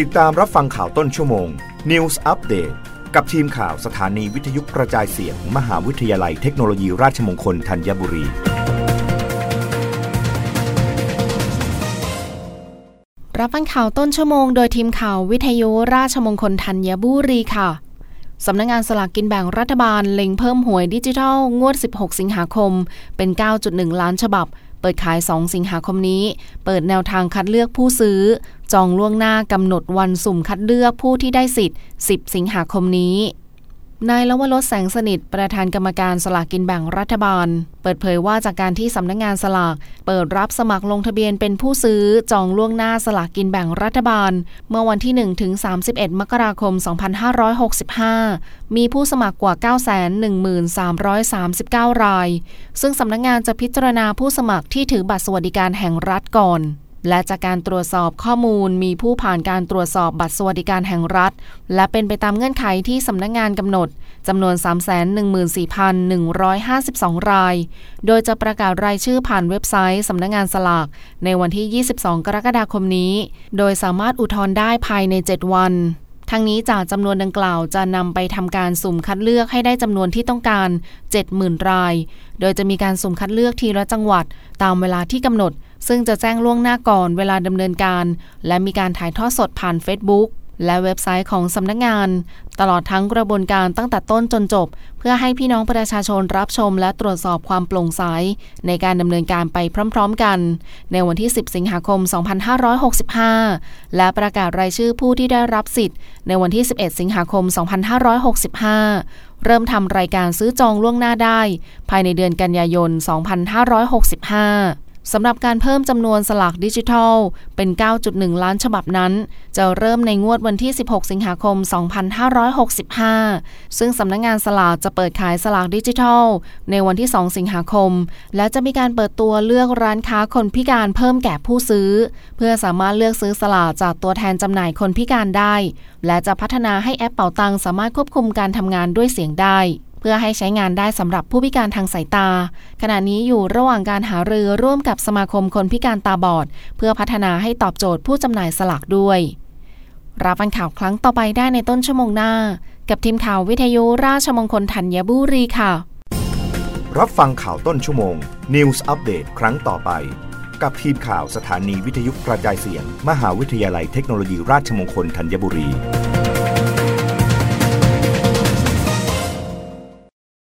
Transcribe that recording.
ติดตามรับฟังข่าวต้นชั่วโมง News Update กับทีมข่าวสถานีวิทยุกระจายเสียง มหาวิทยาลัยเทคโนโลยีราชมงคลธัญบุรีรับฟังข่าวต้นชั่วโมงโดยทีมข่าววิทยุราชมงคลธัญบุรีค่ะสำนักงานสลากกินแบ่งรัฐบาลเล็งเพิ่มหวยดิจิทัลงวด 16 สิงหาคมเป็น 9.1 ล้านฉบับเปิดขาย 2 สิงหาคมนี้เปิดแนวทางคัดเลือกผู้ซื้อจองล่วงหน้ากำหนดวันสุ่มคัดเลือกผู้ที่ได้สิทธิ์ 10 สิงหาคมนี้นายลวรสแสงสนิทประธานกรรมการสลากกินแบ่งรัฐบาลเปิดเผยว่าจากการที่สำนักงานสลากเปิดรับสมัครลงทะเบียนเป็นผู้ซื้อจองล่วงหน้าสลากกินแบ่งรัฐบาลเมื่อวันที่ 1-31 มกราคม 2565 มีผู้สมัครกว่า 913,339 รายซึ่งสำนักงานจะพิจารณาผู้สมัครที่ถือบัตรสวัสดิการแห่งรัฐก่อนและจากการตรวจสอบข้อมูลมีผู้ผ่านการตรวจสอบบัตรสวัสดิการแห่งรัฐและเป็นไปตามเงื่อนไขที่สำนักงานกำหนดจำนวน 314,152 รายโดยจะประกาศรายชื่อผ่านเว็บไซต์สำนักงานสลากในวันที่ 22 กรกฎาคมนี้โดยสามารถอุทธรณ์ได้ภายใน 7 วันทั้งนี้จากจำนวนดังกล่าวจะนำไปทำการสุ่มคัดเลือกให้ได้จำนวนที่ต้องการ 70,000 รายโดยจะมีการสุ่มคัดเลือกทีละจังหวัดตามเวลาที่กำหนดซึ่งจะแจ้งล่วงหน้าก่อนเวลาดำเนินการและมีการถ่ายทอดสดผ่าน Facebook และเว็บไซต์ของสำนักงานตลอดทั้งกระบวนการตั้งแต่ต้นจนจบเพื่อให้พี่น้องประชาชนรับชมและตรวจสอบความโปร่งใสในการดำเนินการไปพร้อมๆกันในวันที่ 10 สิงหาคม 2565 และประกาศรายชื่อผู้ที่ได้รับสิทธิ์ในวันที่ 11 สิงหาคม 2565 เริ่มทำรายการซื้อจองล่วงหน้าได้ภายในเดือนกันยายน 2565สำหรับการเพิ่มจำนวนสลากดิจิทัลเป็น 9.1 ล้านฉบับนั้นจะเริ่มในงวดวันที่ 16 สิงหาคม 2565 ซึ่งสำนักงานสลากจะเปิดขายสลากดิจิทัลในวันที่ 2 สิงหาคมและจะมีการเปิดตัวเลือกร้านค้าคนพิการเพิ่มแก่ผู้ซื้อเพื่อสามารถเลือกซื้อสลากจากตัวแทนจำหน่ายคนพิการได้และจะพัฒนาให้แอปเป๋าตังสามารถควบคุมการทำงานด้วยเสียงได้เพื่อให้ใช้งานได้สำหรับผู้พิการทางสายตาขณะนี้อยู่ระหว่างการหารือร่วมกับสมาคมคนพิการตาบอดเพื่อพัฒนาให้ตอบโจทย์ผู้จำหน่ายสลากด้วยรับฟังข่าวครั้งต่อไปได้ในต้นชั่วโมงหน้ากับทีมข่าววิทยุราชมงคลธัญบุรีค่ะรับฟังข่าวต้นชั่วโมง News Update ครั้งต่อไปกับทีมข่าวสถานีวิทยุกระจายเสียงมหาวิทยาลัยเทคโนโลยีราชมงคลธัญบุรี